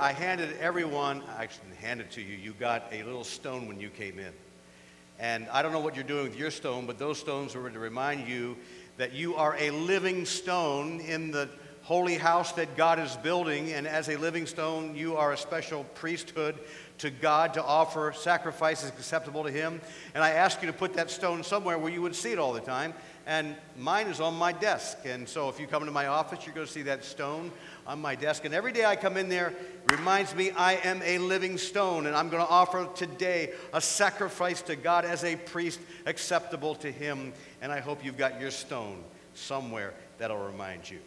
I handed everyone, I actually didn't hand it to you, you got a little stone when you came in. And I don't know what you're doing with your stone, but those stones were to remind you that you are a living stone in the holy house that God is building. And as a living stone, you are a special priesthood to God to offer sacrifices acceptable to Him. And I ask you to put that stone somewhere where you would see it all the time. And mine is on my desk. And so if you come into my office, you're going to see that stone on my desk. And every day I come in there, it reminds me I am a living stone. And I'm going to offer today a sacrifice to God as a priest acceptable to Him. And I hope you've got your stone somewhere that'll remind you.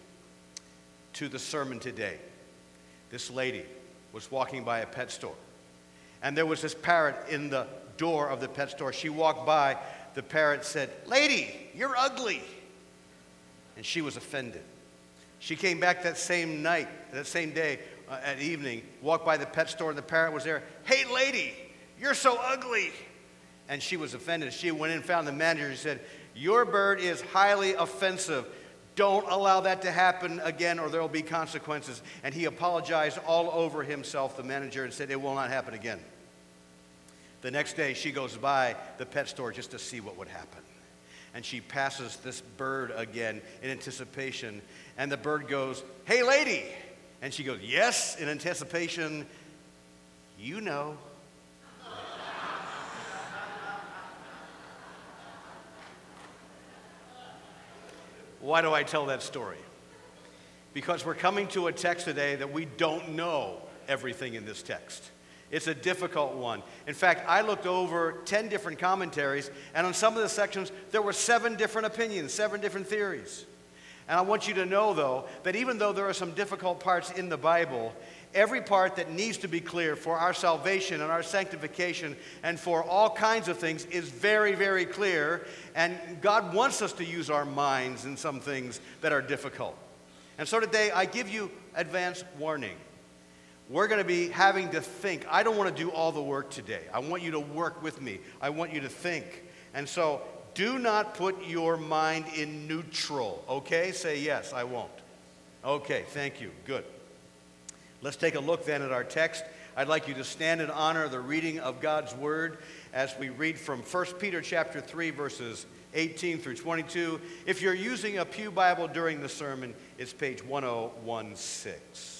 To the sermon today, this lady was walking by a pet store. And there was this parrot in the door of the pet store. She walked by. The parrot said, "Lady, you're ugly." And she was offended. She came back that same day at evening, walked by the pet store, and the parrot was there. "Hey, lady, you're so ugly." And she was offended. She went in and found the manager and said, "Your bird is highly offensive. Don't allow that to happen again or there will be consequences." And he apologized all over himself, the manager, and said, "It will not happen again." The next day, she goes by the pet store just to see what would happen. And she passes this bird again in anticipation. And the bird goes, "Hey, lady." And she goes, "Yes," in anticipation, "you know." Why do I tell that story? Because we're coming to a text today that we don't know everything in this text. It's a difficult one. In fact, I looked over 10 different commentaries, and on some of the sections, there were 7 different opinions, 7 different theories. And I want you to know, though, that even though there are some difficult parts in the Bible, every part that needs to be clear for our salvation and our sanctification and for all kinds of things is very, very clear. And God wants us to use our minds in some things that are difficult. And so today, I give you advance warning. We're going to be having to think. I don't want to do all the work today. I want you to work with me. I want you to think. And so do not put your mind in neutral, okay? Say, "Yes, I won't." Okay, thank you. Good. Let's take a look then at our text. I'd like you to stand in honor of the reading of God's Word as we read from 1 Peter chapter 3, verses 18 through 22. If you're using a pew Bible during the sermon, it's page 1016.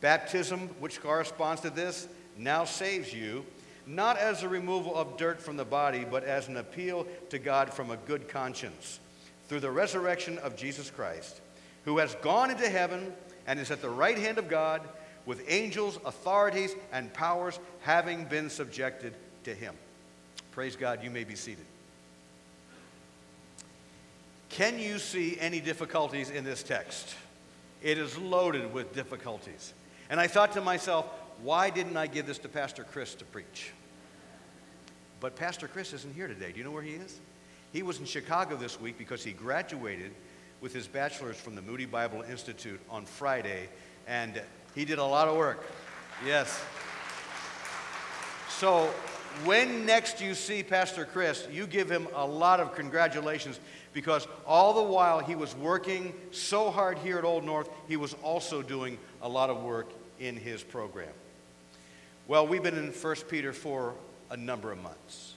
Baptism, which corresponds to this, now saves you, not as a removal of dirt from the body, but as an appeal to God from a good conscience, through the resurrection of Jesus Christ, who has gone into heaven and is at the right hand of God, with angels, authorities, and powers having been subjected to Him." Praise God, you may be seated. Can you see any difficulties in this text? It is loaded with difficulties. And I thought to myself, why didn't I give this to Pastor Chris to preach? But Pastor Chris isn't here today. Do you know where he is? He was in Chicago this week because he graduated with his bachelor's from the Moody Bible Institute on Friday, and he did a lot of work. Yes. So when next you see Pastor Chris, you give him a lot of congratulations, because all the while he was working so hard here at Old North, he was also doing a lot of work in his program. Well, we've been in 1 Peter for a number of months.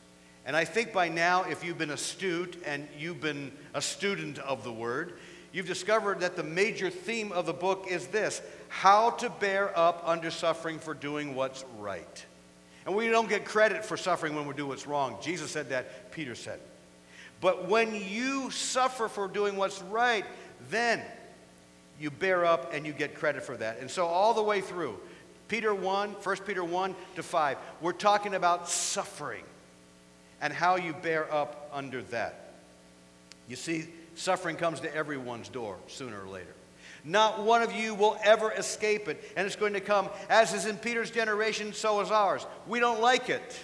And I think by now, if you've been astute and you've been a student of the Word, you've discovered that the major theme of the book is this: how to bear up under suffering for doing what's right. And we don't get credit for suffering when we do what's wrong. Jesus said that. Peter said it. But when you suffer for doing what's right, then you bear up and you get credit for that. And so all the way through, 1 Peter 1 to 5, we're talking about suffering and how you bear up under that. You see, suffering comes to everyone's door sooner or later. Not one of you will ever escape it. And it's going to come. As is in Peter's generation, so is ours. We don't like it.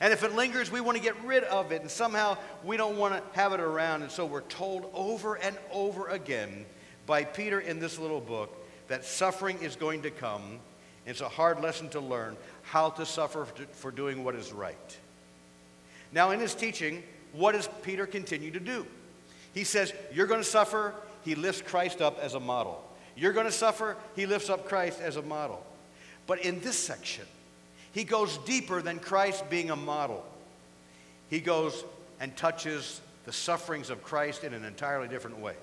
And if it lingers, we want to get rid of it. And somehow we don't want to have it around. And so we're told over and over again by Peter in this little book that suffering is going to come. It's a hard lesson to learn, how to suffer for doing what is right. Now, in his teaching, what does Peter continue to do? He says, you're going to suffer. He lifts Christ up as a model. You're going to suffer. He lifts up Christ as a model. But in this section, he goes deeper than Christ being a model. He goes and touches the sufferings of Christ in an entirely different way.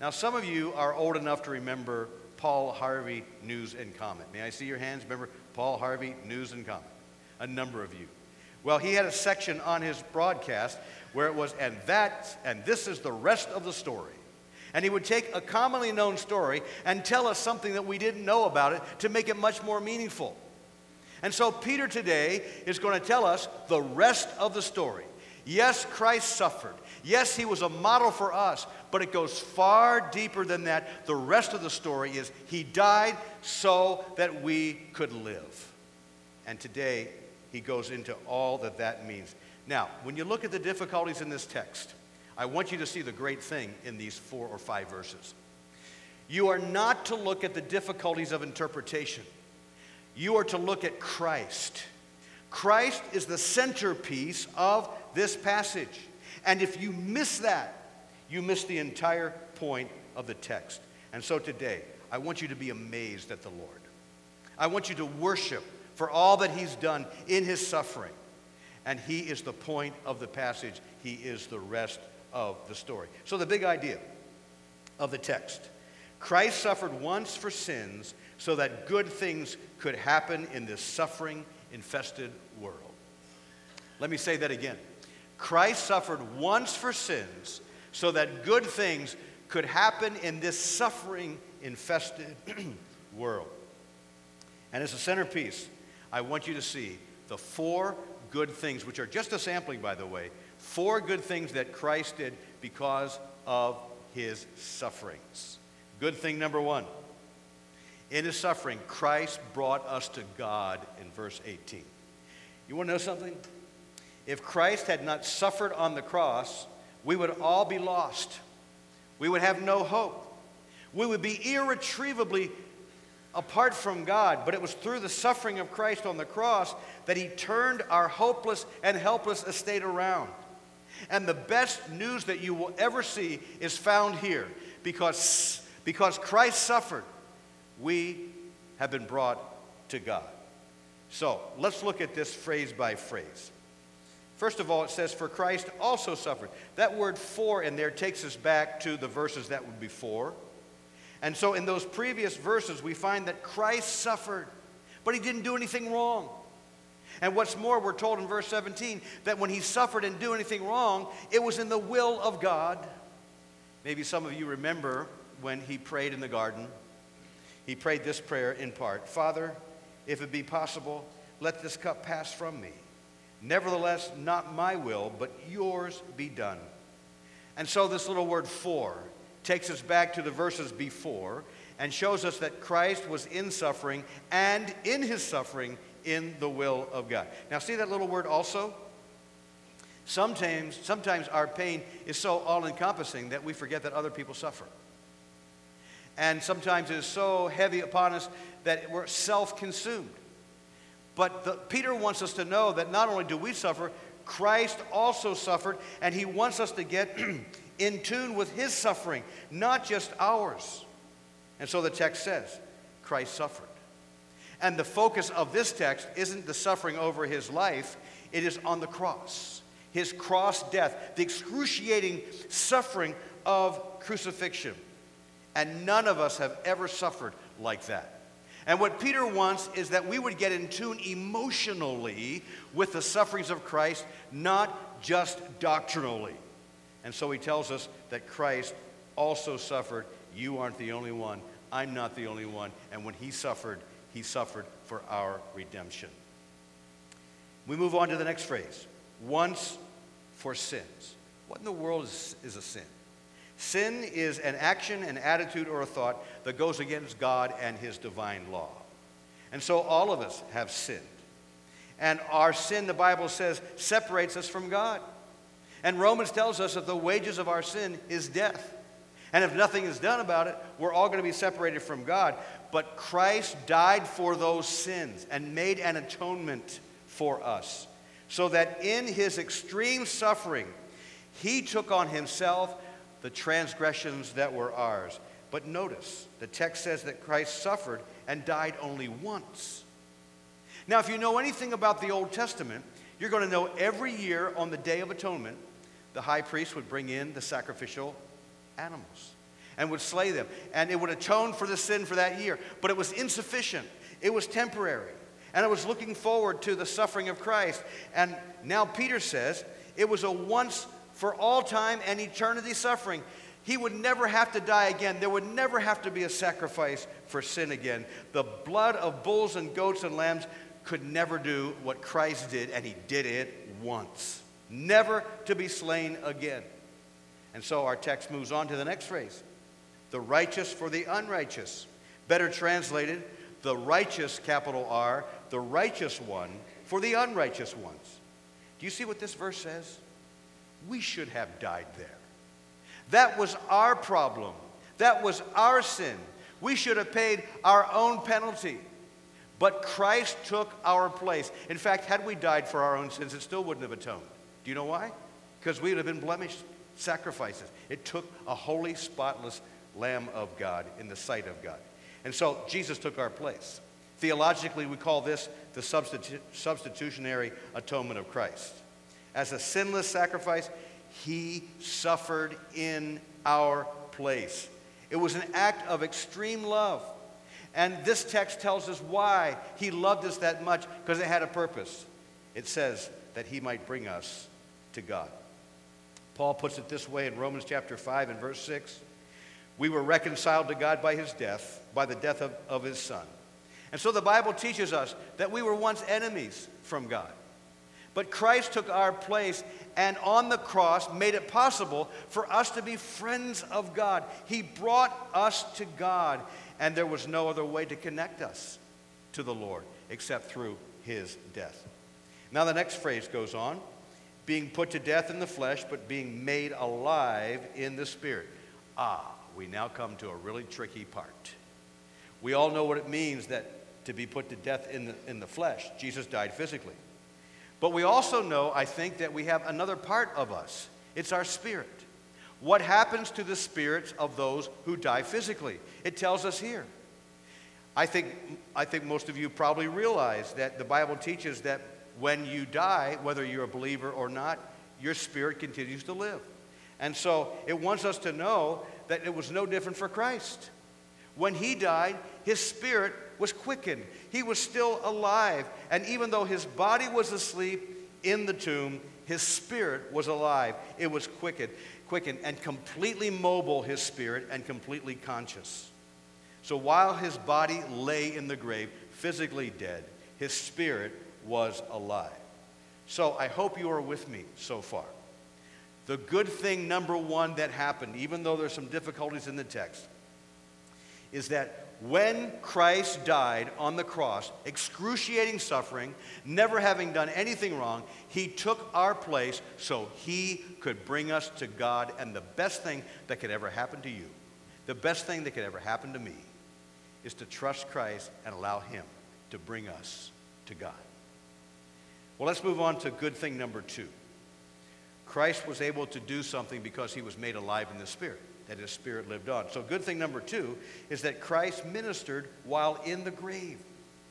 Now, some of you are old enough to remember Paul Harvey News and Comment. May I see your hands? Remember Paul Harvey News and Comment? A number of you. Well, he had a section on his broadcast where it was, and this is the rest of the story. And he would take a commonly known story and tell us something that we didn't know about it to make it much more meaningful. And so Peter today is going to tell us the rest of the story. Yes, Christ suffered. Yes, he was a model for us, but it goes far deeper than that. The rest of the story is he died so that we could live. And today he goes into all that that means. Now, when you look at the difficulties in this text, I want you to see the great thing in these 4 or 5 verses. You are not to look at the difficulties of interpretation. You are to look at Christ. Christ is the centerpiece of this passage. And if you miss that, you miss the entire point of the text. And so today, I want you to be amazed at the Lord. I want you to worship for all that he's done in his suffering. And he is the point of the passage. He is the rest of the story. So the big idea of the text: Christ suffered once for sins so that good things could happen in this suffering-infested world. Let me say that again. Christ suffered once for sins so that good things could happen in this suffering-infested world. And as a centerpiece, I want you to see the 4 good things, which are just a sampling, by the way, 4 good things that Christ did because of his sufferings. Good thing number 1. In his suffering, Christ brought us to God in verse 18. You want to know something? If Christ had not suffered on the cross, we would all be lost. We would have no hope. We would be irretrievably apart from God. But it was through the suffering of Christ on the cross that he turned our hopeless and helpless estate around. And the best news that you will ever see is found here. Because Christ suffered, we have been brought to God. So let's look at this phrase by phrase. First of all, it says, for Christ also suffered. That word "for" in there takes us back to the verses that would be before. And so in those previous verses, we find that Christ suffered, but he didn't do anything wrong. And what's more, we're told in verse 17 that when he suffered and do anything wrong, it was in the will of God. Maybe some of you remember when he prayed in the garden. He prayed this prayer in part: Father, if it be possible, let this cup pass from me. Nevertheless, not my will, but yours be done. And so this little word "for" takes us back to the verses before and shows us that Christ was in suffering, and in his suffering, in the will of God. Now see that little word "also"? Sometimes our pain is so all-encompassing that we forget that other people suffer. And sometimes it is so heavy upon us that we're self-consumed. But Peter wants us to know that not only do we suffer, Christ also suffered, and he wants us to get in tune with his suffering, not just ours. And so the text says, Christ suffered. And the focus of this text isn't the suffering over his life, it is on the cross. His cross death, the excruciating suffering of crucifixion. And none of us have ever suffered like that. And what Peter wants is that we would get in tune emotionally with the sufferings of Christ, not just doctrinally. And so he tells us that Christ also suffered. You aren't the only one. I'm not the only one. And when he suffered for our redemption. We move on to the next phrase: once for sins. What in the world is a sin? Sin is an action, an attitude, or a thought that goes against God and His divine law. And so all of us have sinned. And our sin, the Bible says, separates us from God. And Romans tells us that the wages of our sin is death. And if nothing is done about it, we're all going to be separated from God. But Christ died for those sins and made an atonement for us, so that in His extreme suffering, He took on Himself the transgressions that were ours. But notice, the text says that Christ suffered and died only once. Now, if you know anything about the Old Testament, you're going to know every year on the Day of Atonement, the high priest would bring in the sacrificial animals and would slay them. And it would atone for the sin for that year. But it was insufficient. It was temporary. And it was looking forward to the suffering of Christ. And now Peter says it was a once for all time and eternity suffering. He would never have to die again. There would never have to be a sacrifice for sin again. The blood of bulls and goats and lambs could never do what Christ did, and He did it once, never to be slain again. And so our text moves on to the next phrase, the righteous for the unrighteous. Better translated, the righteous, capital R, the righteous one for the unrighteous ones. Do you see what this verse says? We should have died there. That was our problem. That was our sin. We should have paid our own penalty. But Christ took our place. In fact, had we died for our own sins, it still wouldn't have atoned. Do you know why? Because we would have been blemished sacrifices. It took a holy, spotless Lamb of God in the sight of God. And so Jesus took our place. Theologically, we call this the substitutionary atonement of Christ. As a sinless sacrifice, He suffered in our place. It was an act of extreme love. And this text tells us why He loved us that much, because it had a purpose. It says that He might bring us to God. Paul puts it this way in Romans chapter 5 and verse 6. We were reconciled to God by His death, by the death of His Son. And so the Bible teaches us that we were once enemies from God. But Christ took our place and on the cross made it possible for us to be friends of God. He brought us to God, and there was no other way to connect us to the Lord except through His death. Now the next phrase goes on, being put to death in the flesh, but being made alive in the Spirit. Ah, we now come to a really tricky part. We all know what it means that to be put to death in the flesh. Jesus died physically. But we also know, I think, that we have another part of us. It's our spirit. What happens to the spirits of those who die physically? It tells us here. I think most of you probably realize that the Bible teaches that when you die, whether you're a believer or not, your spirit continues to live. And so it wants us to know that it was no different for Christ. When He died, His spirit was quickened. He was still alive. And even though His body was asleep in the tomb, His spirit was alive. It was quickened, and completely mobile, His spirit, and completely conscious. So while His body lay in the grave, physically dead, His spirit was alive. So I hope you are with me so far. The good thing number one that happened, even though there's some difficulties in the text, is that when Christ died on the cross, excruciating suffering, never having done anything wrong, He took our place so He could bring us to God. And the best thing that could ever happen to you, the best thing that could ever happen to me, is to trust Christ and allow Him to bring us to God. Well, let's move on to good thing number two. Christ was able to do something because He was made alive in the Spirit, that His spirit lived on. So good thing number two is that Christ ministered while in the grave.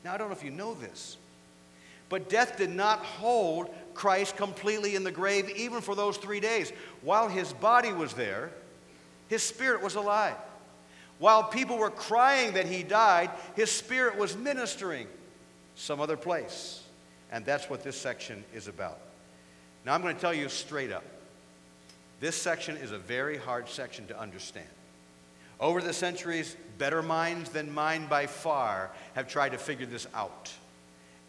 Now, I don't know if you know this, but death did not hold Christ completely in the grave even for those 3 days. While His body was there, His spirit was alive. While people were crying that He died, His spirit was ministering some other place. And that's what this section is about. Now, I'm going to tell you straight up, this section is a very hard section to understand. Over the centuries, better minds than mine by far have tried to figure this out.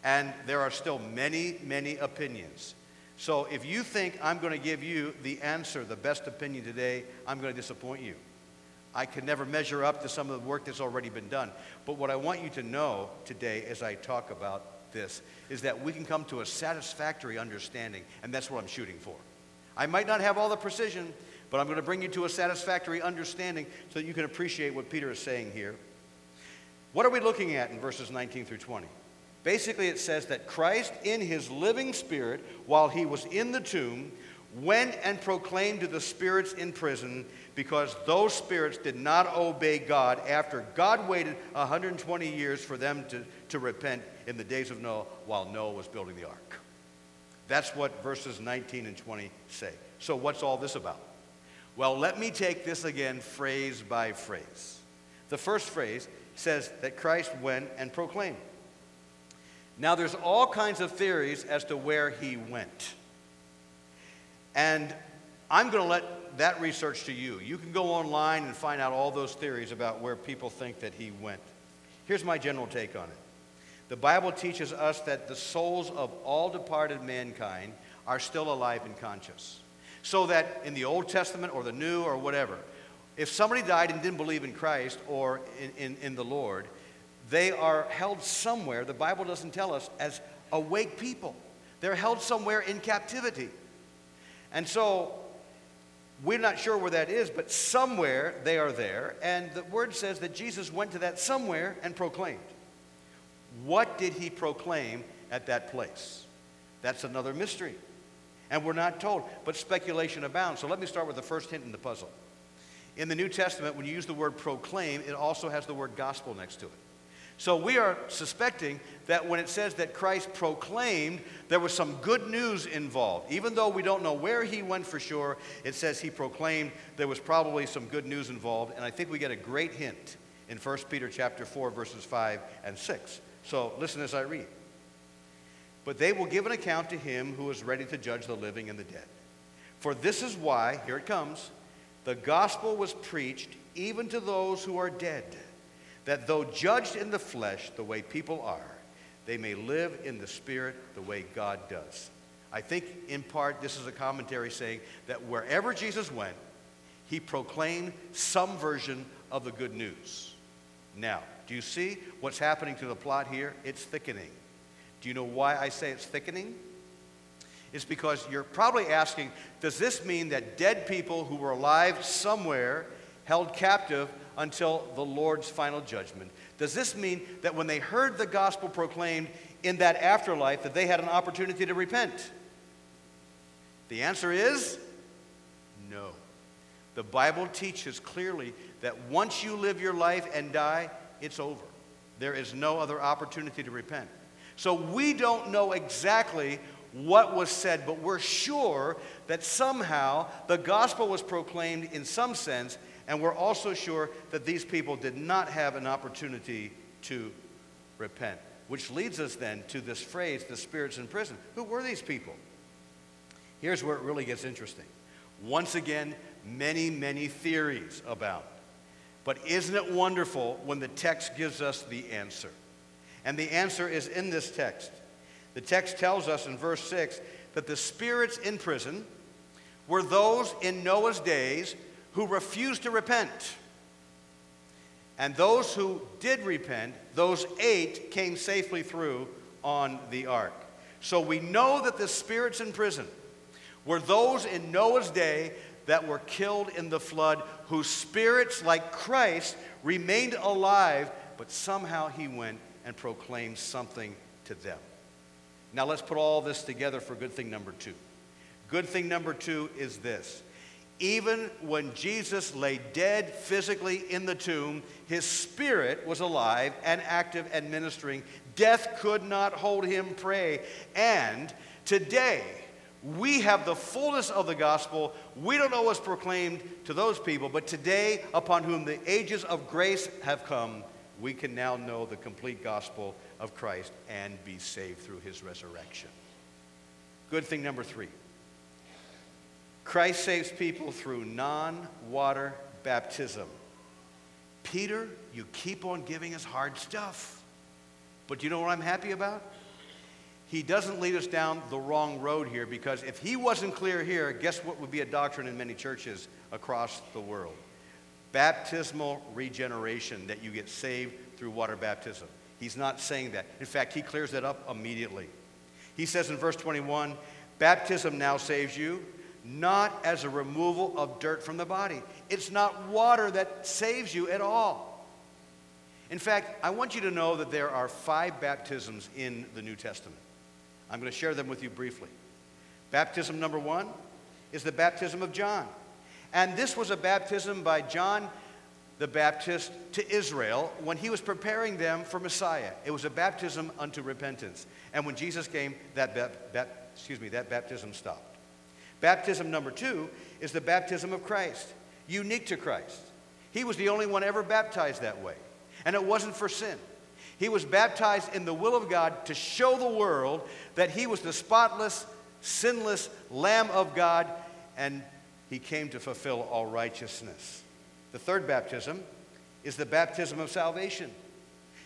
And there are still many, many opinions. So if you think I'm going to give you the answer, the best opinion today, I'm going to disappoint you. I can never measure up to some of the work that's already been done. But what I want you to know today as I talk about this is that we can come to a satisfactory understanding, and that's what I'm shooting for. I might not have all the precision, but I'm going to bring you to a satisfactory understanding so that you can appreciate what Peter is saying here. What are we looking at in verses 19 through 20? Basically, it says that Christ in his living spirit, while he was in the tomb, went and proclaimed to the spirits in prison, because those spirits did not obey God after God waited 120 years for them to repent in the days of Noah, while Noah was building the ark. That's what verses 19 and 20 say. So what's all this about? Well, let me take this again phrase by phrase. The first phrase says that Christ went and proclaimed. Now, there's all kinds of theories as to where he went. And I'm going to let that research to you. You can go online and find out all those theories about where people think that he went. Here's my general take on it. The Bible teaches us that the souls of all departed mankind are still alive and conscious. So that in the Old Testament or the New or whatever, if somebody died and didn't believe in Christ or in the Lord, they are held somewhere, the Bible doesn't tell us, as awake people. They're held somewhere in captivity. And so we're not sure where that is, but somewhere they are there. And the word says that Jesus went to that somewhere and proclaimed. What did he proclaim at that place? That's another mystery. And we're not told, but speculation abounds. So let me start with the first hint in the puzzle. In the New Testament, when you use the word proclaim, it also has the word gospel next to it. So we are suspecting that when it says that Christ proclaimed, there was some good news involved. Even though we don't know where he went for sure, it says he proclaimed, there was probably some good news involved. And I think we get a great hint in 1 Peter chapter 4, verses 5 and 6. So listen as I read. But they will give an account to him who is ready to judge the living and the dead. For this is why, here it comes, the gospel was preached even to those who are dead, that though judged in the flesh the way people are, they may live in the spirit the way God does. I think in part this is a commentary saying that wherever Jesus went, he proclaimed some version of the good news. Now, do you see what's happening to the plot here? It's thickening. Do you know why I say it's thickening? It's because you're probably asking, does this mean that dead people who were alive somewhere held captive until the Lord's final judgment? Does this mean that when they heard the gospel proclaimed in that afterlife that they had an opportunity to repent? The answer is no. The Bible teaches clearly that once you live your life and die, it's over. There is no other opportunity to repent. So we don't know exactly what was said, but we're sure that somehow the gospel was proclaimed in some sense. And we're also sure that these people did not have an opportunity to repent, which leads us then to this phrase, the spirits in prison. Who were these people? Here's where it really gets interesting. Once again, many, many theories abound. But isn't it wonderful when the text gives us the answer? And the answer is in this text. The text tells us in verse 6 that the spirits in prison were those in Noah's days who refused to repent. And those who did repent, those 8 came safely through on the ark. So we know that the spirits in prison were those in Noah's day that were killed in the flood, whose spirits, like Christ, remained alive, but somehow he went and proclaimed something to them. Now let's put all this together for good thing number 2. Good thing number 2 is this. Even when Jesus lay dead physically in the tomb, his spirit was alive and active and ministering. Death could not hold him prey. And today, we have the fullness of the gospel. We don't know what's proclaimed to those people, but today, upon whom the ages of grace have come, we can now know the complete gospel of Christ and be saved through his resurrection. Good thing number 3. Christ saves people through non-water baptism. Peter, you keep on giving us hard stuff. But you know what I'm happy about? He doesn't lead us down the wrong road here, because if he wasn't clear here, guess what would be a doctrine in many churches across the world? Baptismal regeneration, that you get saved through water baptism. He's not saying that. In fact, he clears that up immediately. He says in verse 21, baptism now saves you, not as a removal of dirt from the body. It's not water that saves you at all. In fact, I want you to know that there are 5 baptisms in the New Testament. I'm going to share them with you briefly. Baptism number 1 is the baptism of John. And this was a baptism by John the Baptist to Israel when he was preparing them for Messiah. It was a baptism unto repentance. And when Jesus came, that baptism stopped. Baptism number 2 is the baptism of Christ, unique to Christ. He was the only one ever baptized that way. And it wasn't for sin. He was baptized in the will of God to show the world that he was the spotless, sinless Lamb of God, and he came to fulfill all righteousness. The 3rd baptism is the baptism of salvation.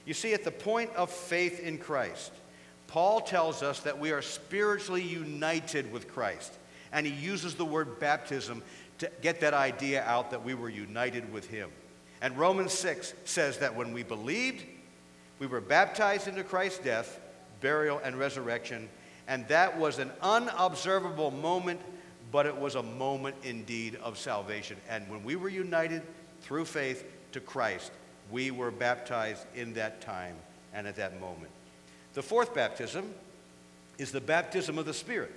You see, at the point of faith in Christ, Paul tells us that we are spiritually united with Christ, and he uses the word baptism to get that idea out that we were united with him. And Romans 6 says that when we believed, we were baptized into Christ's death, burial, and resurrection, and that was an unobservable moment, but it was a moment indeed of salvation. And when we were united through faith to Christ, we were baptized in that time and at that moment. The 4th baptism is the baptism of the Spirit.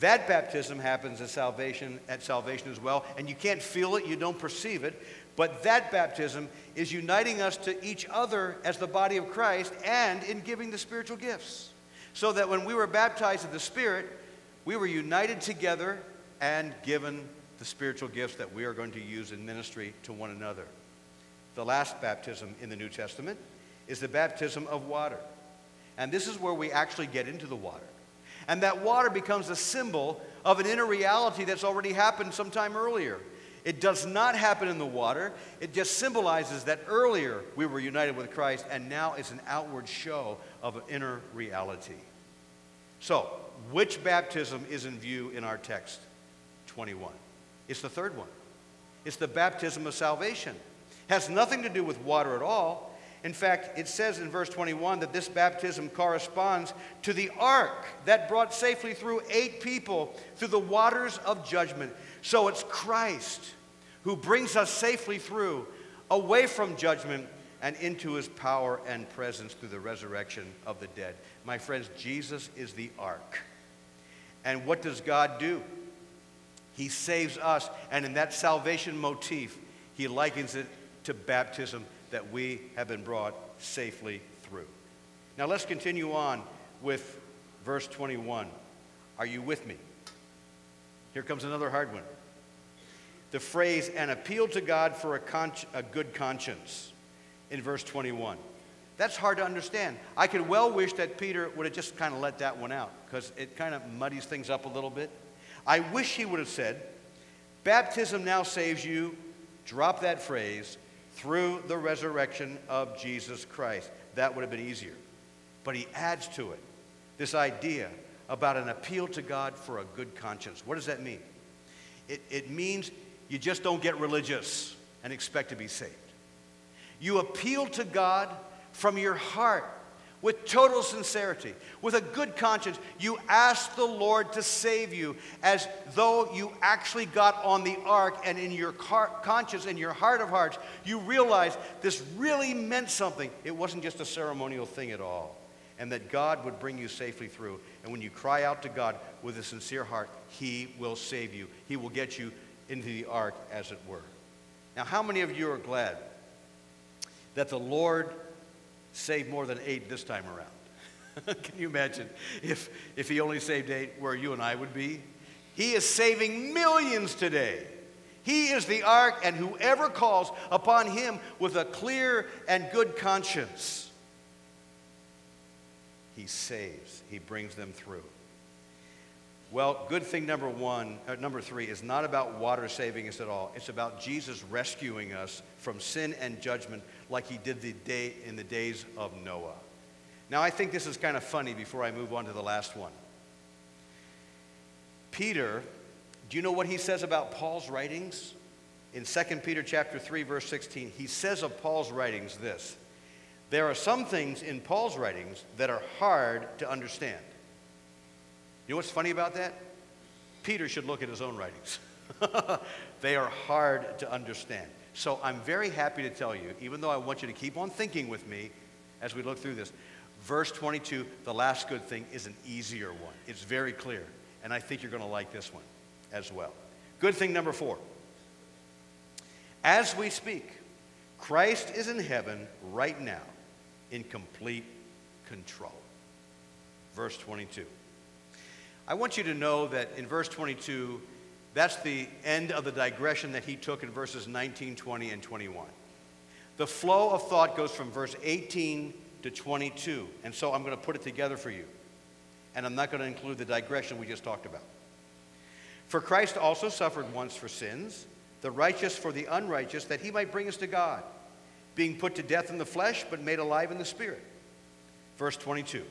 That baptism happens at salvation as well, and you can't feel it, you don't perceive it, but that baptism is uniting us to each other as the body of Christ and in giving the spiritual gifts. So that when we were baptized in the Spirit, we were united together and given the spiritual gifts that we are going to use in ministry to one another. The last baptism in the New Testament is the baptism of water. And this is where we actually get into the water. And that water becomes a symbol of an inner reality that's already happened sometime earlier. It does not happen in the water. It just symbolizes that earlier we were united with Christ, and now it's an outward show of an inner reality. So, which baptism is in view in our text? 21. It's the 3rd one. It's the baptism of salvation. Has nothing to do with water at all. In fact, it says in verse 21 that this baptism corresponds to the ark that brought safely through 8 people through the waters of judgment. So it's Christ who brings us safely through, away from judgment and into his power and presence through the resurrection of the dead. My friends, Jesus is the ark. And what does God do? He saves us, and in that salvation motif, he likens it to baptism, that we have been brought safely through. Now let's continue on with verse 21. Are you with me? Here comes another hard one. The phrase, an appeal to God for a good conscience, in verse 21. That's hard to understand. I could well wish that Peter would have just kind of let that one out, because it kind of muddies things up a little bit. I wish he would have said, baptism now saves you, drop that phrase, through the resurrection of Jesus Christ. That would have been easier. But he adds to it this idea about an appeal to God for a good conscience. What does that mean? It means you just don't get religious and expect to be saved. You appeal to God from your heart with total sincerity, with a good conscience. You ask the Lord to save you as though you actually got on the ark, and in your conscience, in your heart of hearts, you realize this really meant something. It wasn't just a ceremonial thing at all, and that God would bring you safely through. And when you cry out to God with a sincere heart, he will save you. He will get you into the ark, as it were. Now, how many of you are glad that the Lord saved more than 8 this time around? Can you imagine if he only saved 8, where you and I would be? He is saving millions today. He is the ark, and whoever calls upon him with a clear and good conscience, he saves. He brings them through. Well, good thing number 3 is not about water saving us at all. It's about Jesus rescuing us from sin and judgment, like he did in the days of Noah. Now, I think this is kind of funny before I move on to the last one. Peter, do you know what he says about Paul's writings? In 2 Peter chapter 3, verse 16, he says of Paul's writings this: there are some things in Paul's writings that are hard to understand. You know what's funny about that? Peter should look at his own writings. They are hard to understand. So I'm very happy to tell you, even though I want you to keep on thinking with me as we look through this, verse 22, the last good thing, is an easier one. It's very clear. And I think you're going to like this one as well. Good thing number 4. As we speak, Christ is in heaven right now in complete control. Verse 22. I want you to know that in verse 22, that's the end of the digression that he took in verses 19, 20, and 21. The flow of thought goes from verse 18 to 22. And so I'm going to put it together for you. And I'm not going to include the digression we just talked about. For Christ also suffered once for sins, the righteous for the unrighteous, that he might bring us to God, being put to death in the flesh, but made alive in the spirit. Verse 22.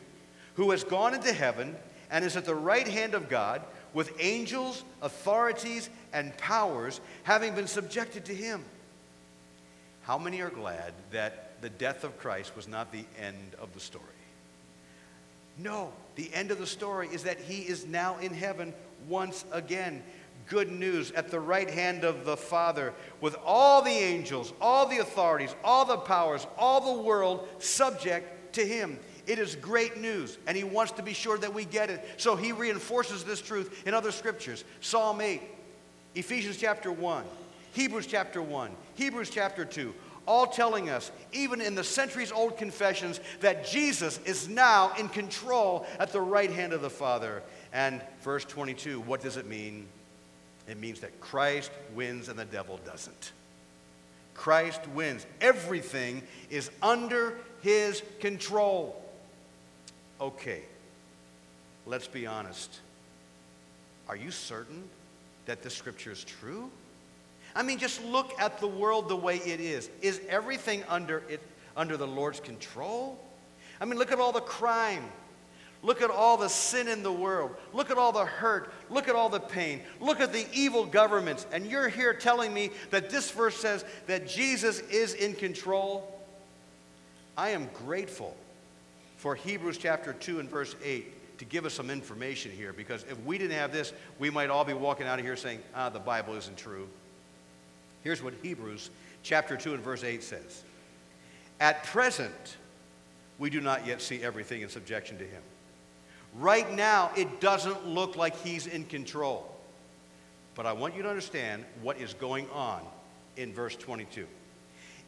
Who has gone into heaven and is at the right hand of God, with angels, authorities, and powers, having been subjected to him. How many are glad that the death of Christ was not the end of the story? No, the end of the story is that he is now in heaven once again. Good news, at the right hand of the Father, with all the angels, all the authorities, all the powers, all the world subject to him. It is great news, and he wants to be sure that we get it. So he reinforces this truth in other scriptures. Psalm 8, Ephesians chapter 1, Hebrews chapter 1, Hebrews chapter 2, all telling us, even in the centuries-old confessions, that Jesus is now in control at the right hand of the Father. And verse 22, what does it mean? It means that Christ wins and the devil doesn't. Christ wins. Everything is under his control. Okay, let's be honest. Are you certain that this scripture is true? I mean, just look at the world the way it is. Is everything under the Lord's control? I mean, look at all the crime. Look at all the sin in the world. Look at all the hurt. Look at all the pain. Look at the evil governments. And you're here telling me that this verse says that Jesus is in control? I am grateful for Hebrews chapter 2 and verse 8 to give us some information here, because if we didn't have this, we might all be walking out of here saying, the Bible isn't true. Here's what Hebrews chapter 2 and verse 8 says. At present, we do not yet see everything in subjection to him. Right now, it doesn't look like he's in control. But I want you to understand what is going on in verse 22.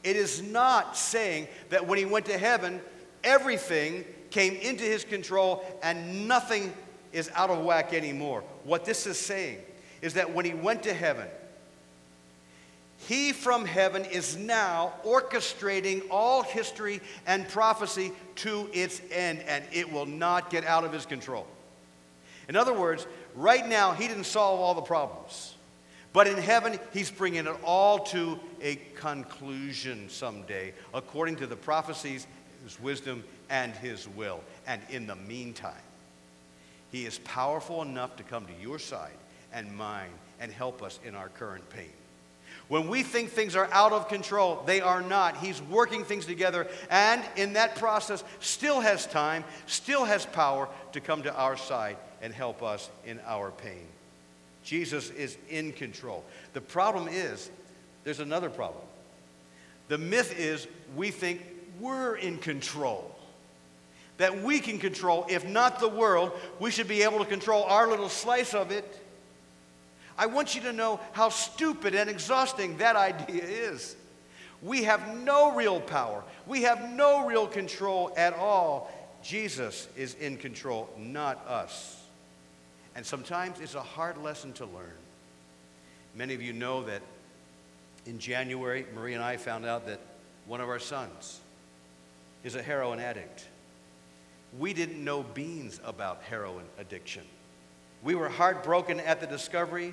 It is not saying that when he went to heaven, everything came into his control and nothing is out of whack anymore. What this is saying is that when he went to heaven, he from heaven is now orchestrating all history and prophecy to its end, and it will not get out of his control. In other words, right now he didn't solve all the problems, but in heaven he's bringing it all to a conclusion someday according to the prophecies, his wisdom, and his will. And in the meantime, he is powerful enough to come to your side and mine and help us in our current pain. When we think things are out of control, they are not. He's working things together, and in that process still has time, still has power to come to our side and help us in our pain. Jesus is in control. The problem is, there's another problem. The myth is we think we're in control, that we can control, if not the world, we should be able to control our little slice of it. I want you to know how stupid and exhausting that idea is. We have no real power. We have no real control at all. Jesus is in control, not us. And sometimes it's a hard lesson to learn. Many of you know that in January, Marie and I found out that one of our sons is a heroin addict. We didn't know beans about heroin addiction. We were heartbroken at the discovery,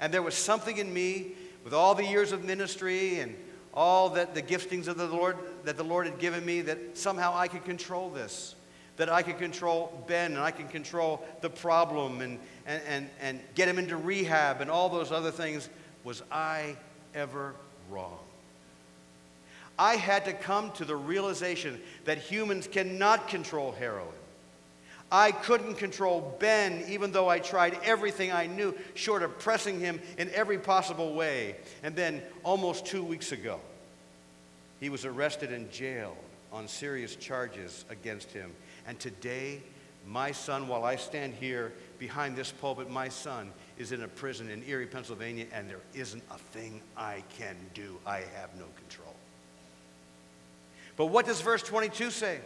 and there was something in me, with all the years of ministry and all that the giftings of the Lord that the Lord had given me, that somehow I could control this. that I can control Ben and I can control the problem and get him into rehab and all those other things. Was I ever wrong? I had to come to the realization that humans cannot control heroin. I couldn't control Ben, even though I tried everything I knew, short of pressing him in every possible way. And then, almost 2 weeks ago, he was arrested and jailed on serious charges against him. And today, my son, while I stand here behind this pulpit, my son is in a prison in Erie, Pennsylvania, and there isn't a thing I can do. I have no control. But what does verse 22 say?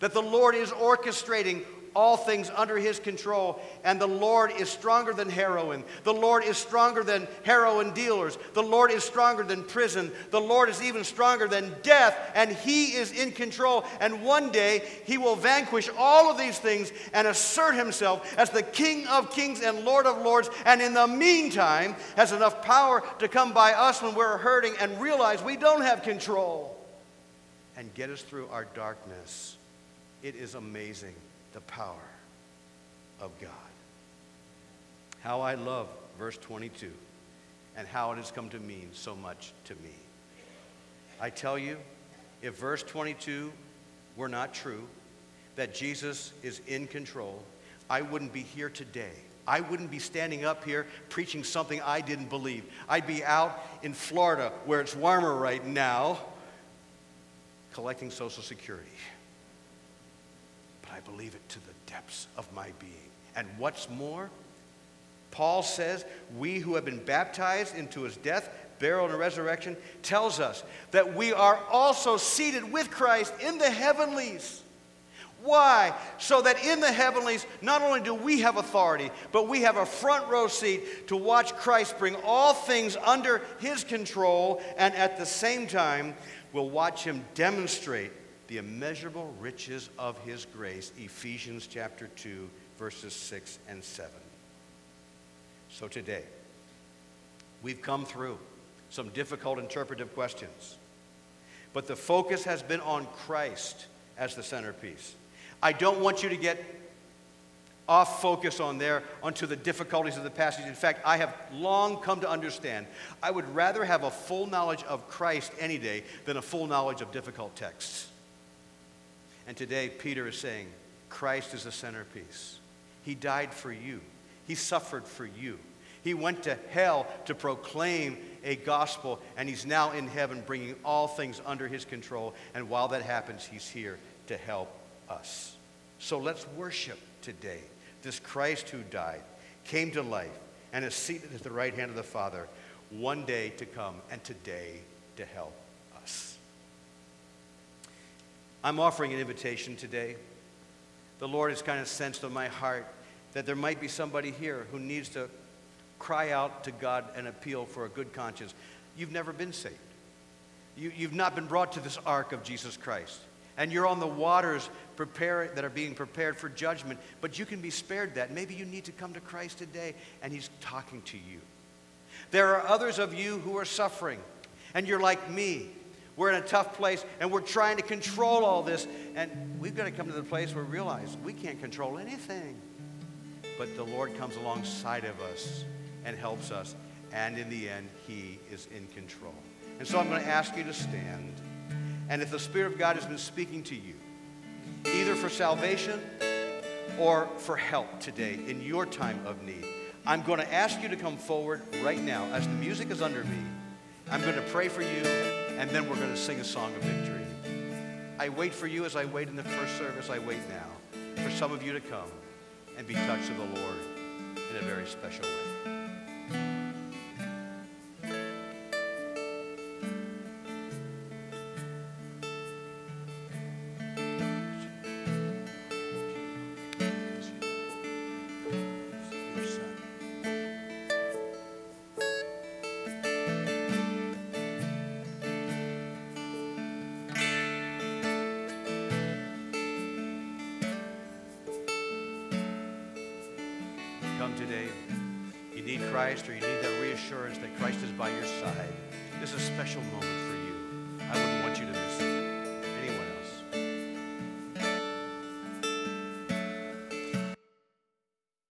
That the Lord is orchestrating all things under his control, and the Lord is stronger than heroin. The Lord is stronger than heroin dealers. The Lord is stronger than prison. The Lord is even stronger than death, and he is in control. And one day he will vanquish all of these things and assert himself as the King of Kings and Lord of Lords, and in the meantime has enough power to come by us when we're hurting and realize we don't have control and get us through our darkness. It is amazing, the power of God. How I love verse 22 and how it has come to mean so much to me. I tell you, if verse 22 were not true, that Jesus is in control, I wouldn't be here today. I wouldn't be standing up here preaching something I didn't believe. I'd be out in Florida, where it's warmer right now, collecting Social Security. I believe it to the depths of my being. And what's more, Paul says, we who have been baptized into his death, burial, and resurrection, tells us that we are also seated with Christ in the heavenlies. Why? So that in the heavenlies, not only do we have authority, but we have a front row seat to watch Christ bring all things under his control, and at the same time, we'll watch him demonstrate the immeasurable riches of his grace, Ephesians chapter 2, verses 6 and 7. So today, we've come through some difficult interpretive questions, but the focus has been on Christ as the centerpiece. I don't want you to get off focus onto the difficulties of the passage. In fact, I have long come to understand I would rather have a full knowledge of Christ any day than a full knowledge of difficult texts. And today, Peter is saying, Christ is the centerpiece. He died for you. He suffered for you. He went to hell to proclaim a gospel, and he's now in heaven bringing all things under his control. And while that happens, he's here to help us. So let's worship today this Christ who died, came to life, and is seated at the right hand of the Father, one day to come and today to help us. I'm offering an invitation today. The Lord has kind of sensed in my heart that there might be somebody here who needs to cry out to God and appeal for a good conscience. You've never been saved. You've not been brought to this ark of Jesus Christ. And you're on the waters that are being prepared for judgment, but you can be spared that. Maybe you need to come to Christ today, and he's talking to you. There are others of you who are suffering, and you're like me. We're in a tough place, and we're trying to control all this. And we've got to come to the place where we realize we can't control anything. But the Lord comes alongside of us and helps us. And in the end, he is in control. And so I'm going to ask you to stand. And if the Spirit of God has been speaking to you, either for salvation or for help today in your time of need, I'm going to ask you to come forward right now. As the music is under me, I'm going to pray for you. And then we're going to sing a song of victory. I wait for you as I wait in the first service. I wait now for some of you to come and be touched of the Lord in a very special way. Today, you need Christ, or you need that reassurance that Christ is by your side. This is a special moment for you.